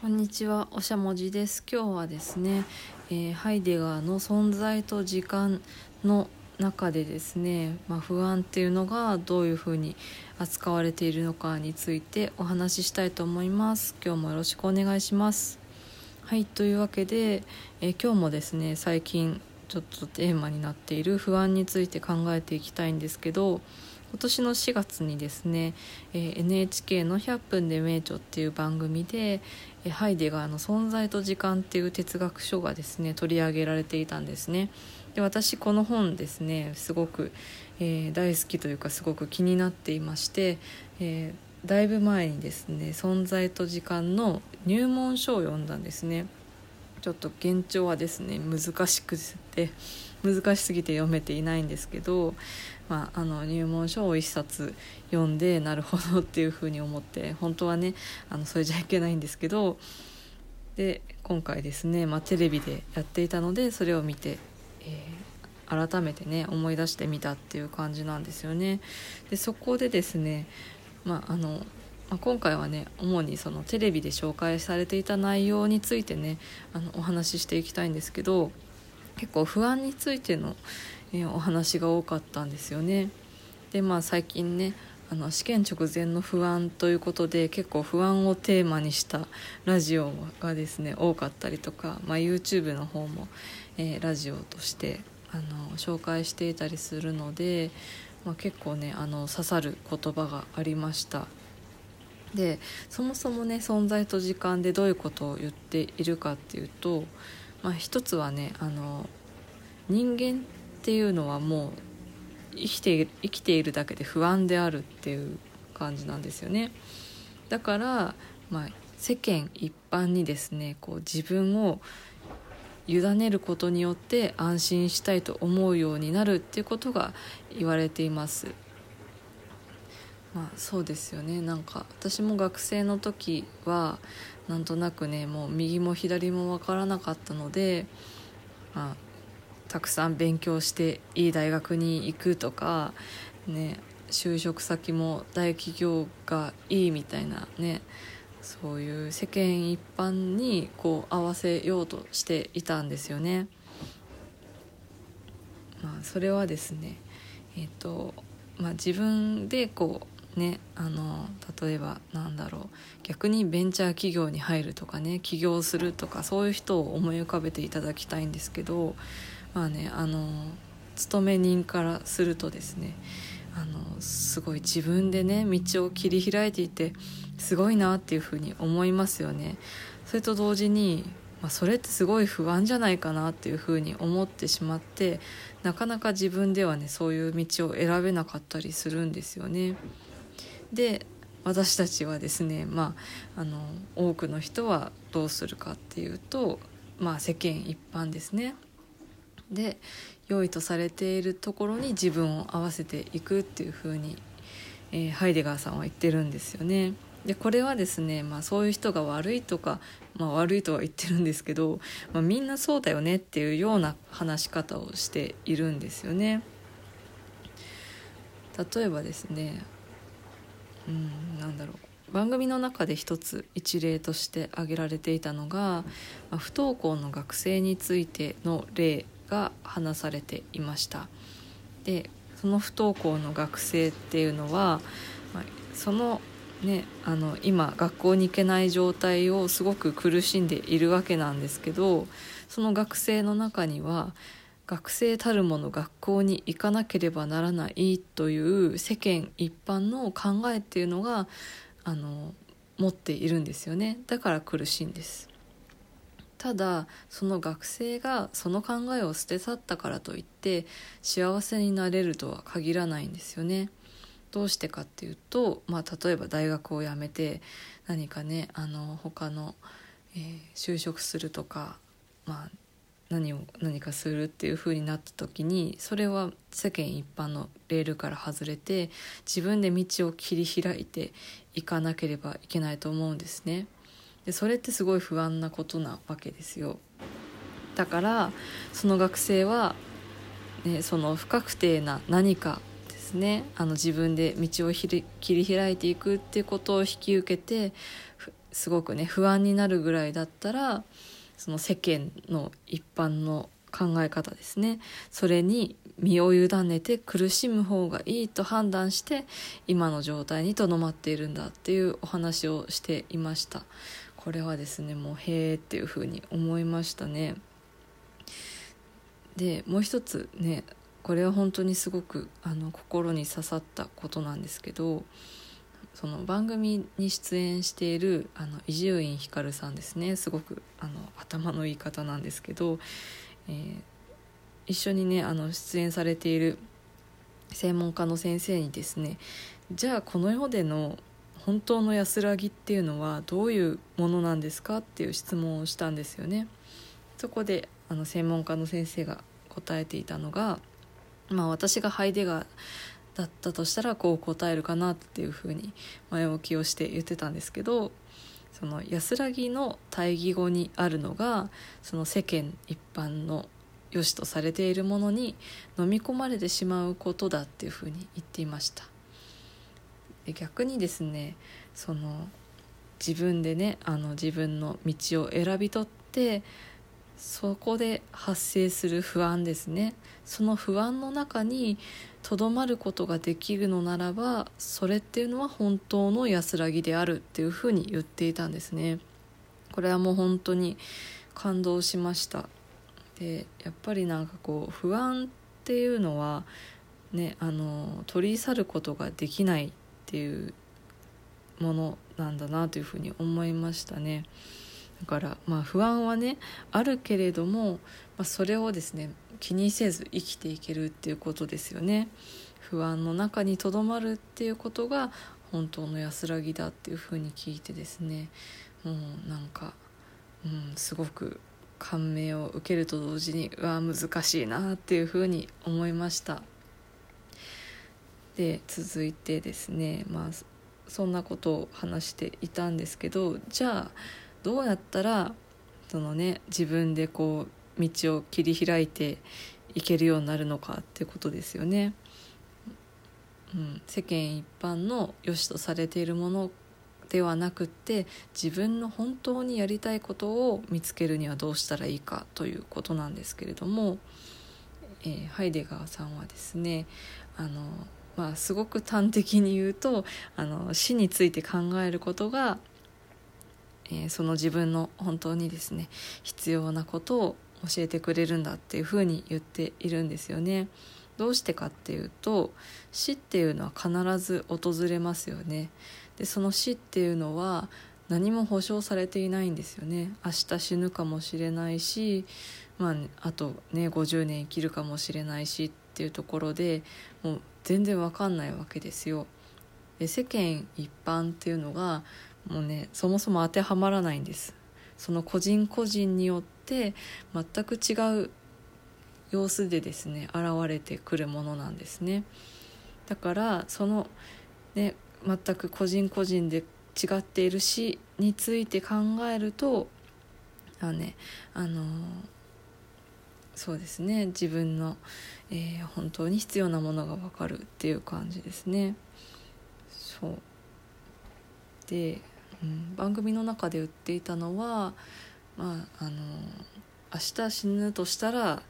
こんにちは、おしゃもじです。今日はですね、ハイデガーの存在と時間の中でですね、不安っていうのがどういうふうに扱われているのかについてお話ししたいと思います。今日もよろしくお願いします。はい、というわけで、今日もですね、最近ちょっとテーマになっている不安について考えていきたいんですけど、今年の4月にですね、NHK の100分で名著っていう番組でハイデガーの存在と時間っていう哲学書がですね、取り上げられていたんですね。で、私この本ですね、すごく、大好きというか、すごく気になっていまして、だいぶ前にですね、存在と時間の入門書を読んだんですね。ちょっと現状はですね、難しすぎて読めていないんですけど、入門書を一冊読んで、なるほどっていうふうに思って、本当はね、それじゃいけないんですけど、で今回ですね、テレビでやっていたので、それを見て、改めてね、思い出してみたっていう感じなんですよね。でそこでですね、今回はね、主にそのテレビで紹介されていた内容についてね、お話ししていきたいんですけど、結構不安についての、お話が多かったんですよね。で、最近ね、試験直前の不安ということで、結構不安をテーマにしたラジオがですね、多かったりとか、YouTube の方も、ラジオとして紹介していたりするので、結構ね、刺さる言葉がありました。でそもそもね、存在と時間でどういうことを言っているかっていうと、一つはね、人間っていうのはもう生きているだけで不安であるっていう感じなんですよね。だから、世間一般にですね、こう自分を委ねることによって安心したいと思うようになるっていうことが言われています。そうですよね。なんか私も学生の時はなんとなくね、もう右も左も分からなかったので、たくさん勉強していい大学に行くとか、ね、就職先も大企業がいいみたいなね、そういう世間一般にこう合わせようとしていたんですよね。それはですね、自分でこうね、例えば逆にベンチャー企業に入るとかね、起業するとか、そういう人を思い浮かべていただきたいんですけど、勤め人からするとですね、すごい自分でね、道を切り開いていてすごいなっていうふうに思いますよね。それと同時に、それってすごい不安じゃないかなっていうふうに思ってしまって、なかなか自分ではね、そういう道を選べなかったりするんですよね。で私たちはですね、多くの人はどうするかっていうと、世間一般ですね、で良いとされているところに自分を合わせていくっていうふうに、ハイデガーさんは言ってるんですよね。でこれはですね、そういう人が悪いとか、悪いとは言ってるんですけど、みんなそうだよねっていうような話し方をしているんですよね。例えばですね、番組の中で一例として挙げられていたのが、不登校の学生についての例が話されていました。でその不登校の学生っていうのは、そのね、今学校に行けない状態をすごく苦しんでいるわけなんですけど、その学生の中には学生たるもの学校に行かなければならないという世間一般の考えっていうのが持っているんですよね。だから苦しいんです。ただその学生がその考えを捨て去ったからといって幸せになれるとは限らないんですよね。どうしてかっていうと、例えば大学を辞めて何かね、他の、就職するとか、何かするっていう風になった時に、それは世間一般のレールから外れて自分で道を切り開いていかなければいけないと思うんですね。でそれってすごい不安なことなわけですよ。だからその学生は、その不確定な何かですですね、自分で道を切り開いていくってことを引き受けて、すごくね不安になるぐらいだったら、その世間の一般の考え方ですね、それに身を委ねて苦しむ方がいいと判断して今の状態にとどまっているんだっていうお話をしていました。これはですねもうへーっていうふうに思いましたね。でもう一つね、これは本当にすごく心に刺さったことなんですけど、その番組に出演している伊集院光さんですね、すごく頭のいい方なんですけど、一緒にね出演されている専門家の先生にですね、じゃあこの世での本当の安らぎっていうのはどういうものなんですかっていう質問をしたんですよね。そこで専門家の先生が答えていたのが、私がハイデガーだったとしたらこう答えるかなっていうふうに前置きをして言ってたんですけど、その安らぎの対義語にあるのが、その世間一般の良しとされているものに飲み込まれてしまうことだっていうふうに言っていました。で逆にですね、その自分でね自分の道を選び取って、そこで発生する不安ですね、その不安の中にとどまることができるのならば、それっていうのは本当の安らぎであるっていうふうに言っていたんですね。これはもう本当に感動しました。でやっぱり不安っていうのは、ね、取り去ることができないっていうものなんだなというふうに思いましたね。だから不安はねあるけれども、それをですね気にせず生きていけるっていうことですよね。不安の中にとどまるっていうことが本当の安らぎだっていうふうに聞いてですね、もうすごく感銘を受けると同時に、難しいなっていうふうに思いました。で続いてですね、そんなことを話していたんですけど、じゃあどうやったら自分で道を切り開いていけるようになるのかっていうことですよね。世間一般の良しとされているものではなくって、自分の本当にやりたいことを見つけるにはどうしたらいいかということなんですけれども、ハイデガーさんはですね、すごく端的に言うと、死について考えることが、その自分の本当にですね必要なことを教えてくれるんだっていうふうに言っているんですよね。どうしてかっていうと、死っていうのは必ず訪れますよね。でその死っていうのは何も保証されていないんですよね。明日死ぬかもしれないし、あとね50年生きるかもしれないしっていうところで、もう全然わかんないわけですよ。で世間一般っていうのがもうねそもそも当てはまらないんです。その個人個人によって全く違う様子でですね現れてくるものなんですね。だからそのね全く個人個人で違っている死について考えると、そうですね、自分の、本当に必要なものが分かるっていう感じですね。そうで、番組の中で言っていたのは、明日死ぬとしたら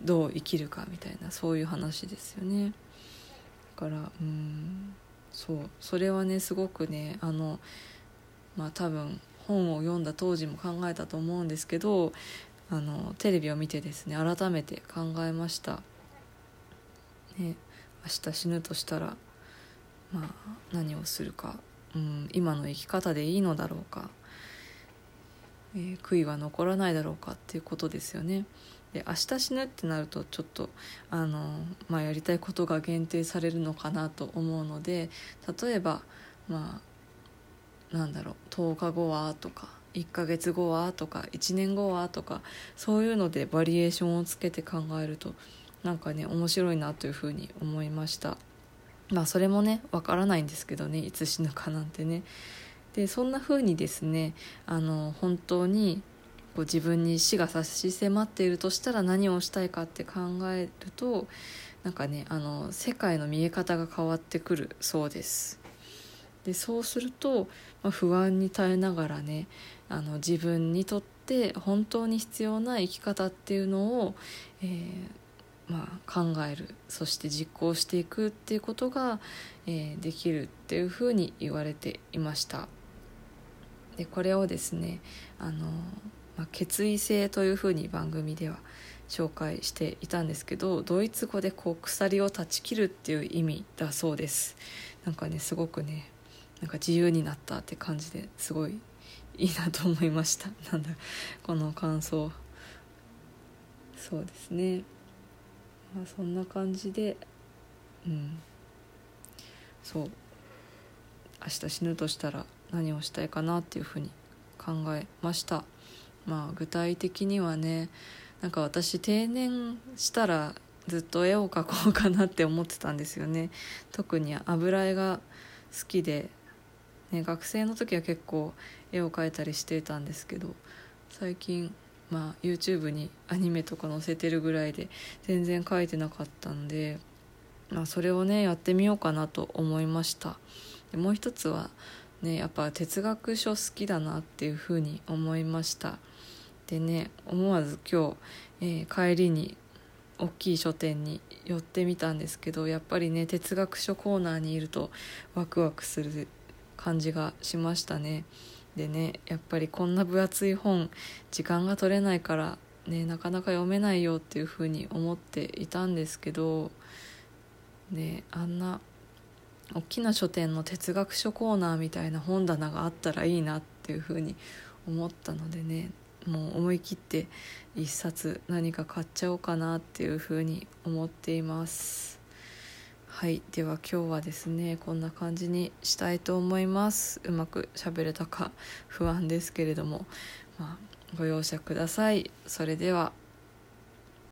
どう生きるかみたいな、そういう話ですよね。だからそれはねすごくね多分本を読んだ当時も考えたと思うんですけど、テレビを見てですね改めて考えました、ね、明日死ぬとしたら、何をするか、今の生き方でいいのだろうか、悔いは残らないだろうかっていうことですよね。で明日死ぬってなるとちょっとやりたいことが限定されるのかなと思うので、例えば10日後はとか1ヶ月後はとか1年後はとか、そういうのでバリエーションをつけて考えると面白いなというふうに思いました。それもねわからないんですけどね、いつ死ぬかなんてね。でそんな風にですね本当に自分に死が差し迫っているとしたら何をしたいかって考えると、なんかね、世界の見え方が変わってくるそうです。でそうすると、不安に耐えながらね、自分にとって本当に必要な生き方っていうのを、考える、そして実行していくっていうことが、できるっていうふうに言われていました。でこれをですね、決意性というふうに番組では紹介していたんですけど、ドイツ語でこう鎖を断ち切るっていう意味だそうです。なんかね、すごくね、なんか自由になったって感じで、すごいいいなと思いました。なんだこの感想。そうですね、そんな感じで、そう、明日死ぬとしたら何をしたいかなっていうふうに考えました。具体的にはね、なんか私定年したらずっと絵を描こうかなって思ってたんですよね。特に油絵が好きで、ね、学生の時は結構絵を描いたりしてたんですけど、最近、YouTube にアニメとか載せてるぐらいで全然描いてなかったんで、それをねやってみようかなと思いました。でもう一つはね、やっぱ哲学書好きだなっていうふうに思いました。でね、思わず今日、帰りに大きい書店に寄ってみたんですけど、やっぱりね哲学書コーナーにいるとワクワクする感じがしましたね。でね、やっぱりこんな分厚い本、時間が取れないから、ね、なかなか読めないよっていうふうに思っていたんですけど、ね、あんな大きな書店の哲学書コーナーみたいな本棚があったらいいなっていうふうに思ったのでね、もう思い切って一冊何か買っちゃおうかなっていうふうに思っています。はい、では今日はですね、こんな感じにしたいと思います。うまく喋れたか不安ですけれども、ご容赦ください。それでは。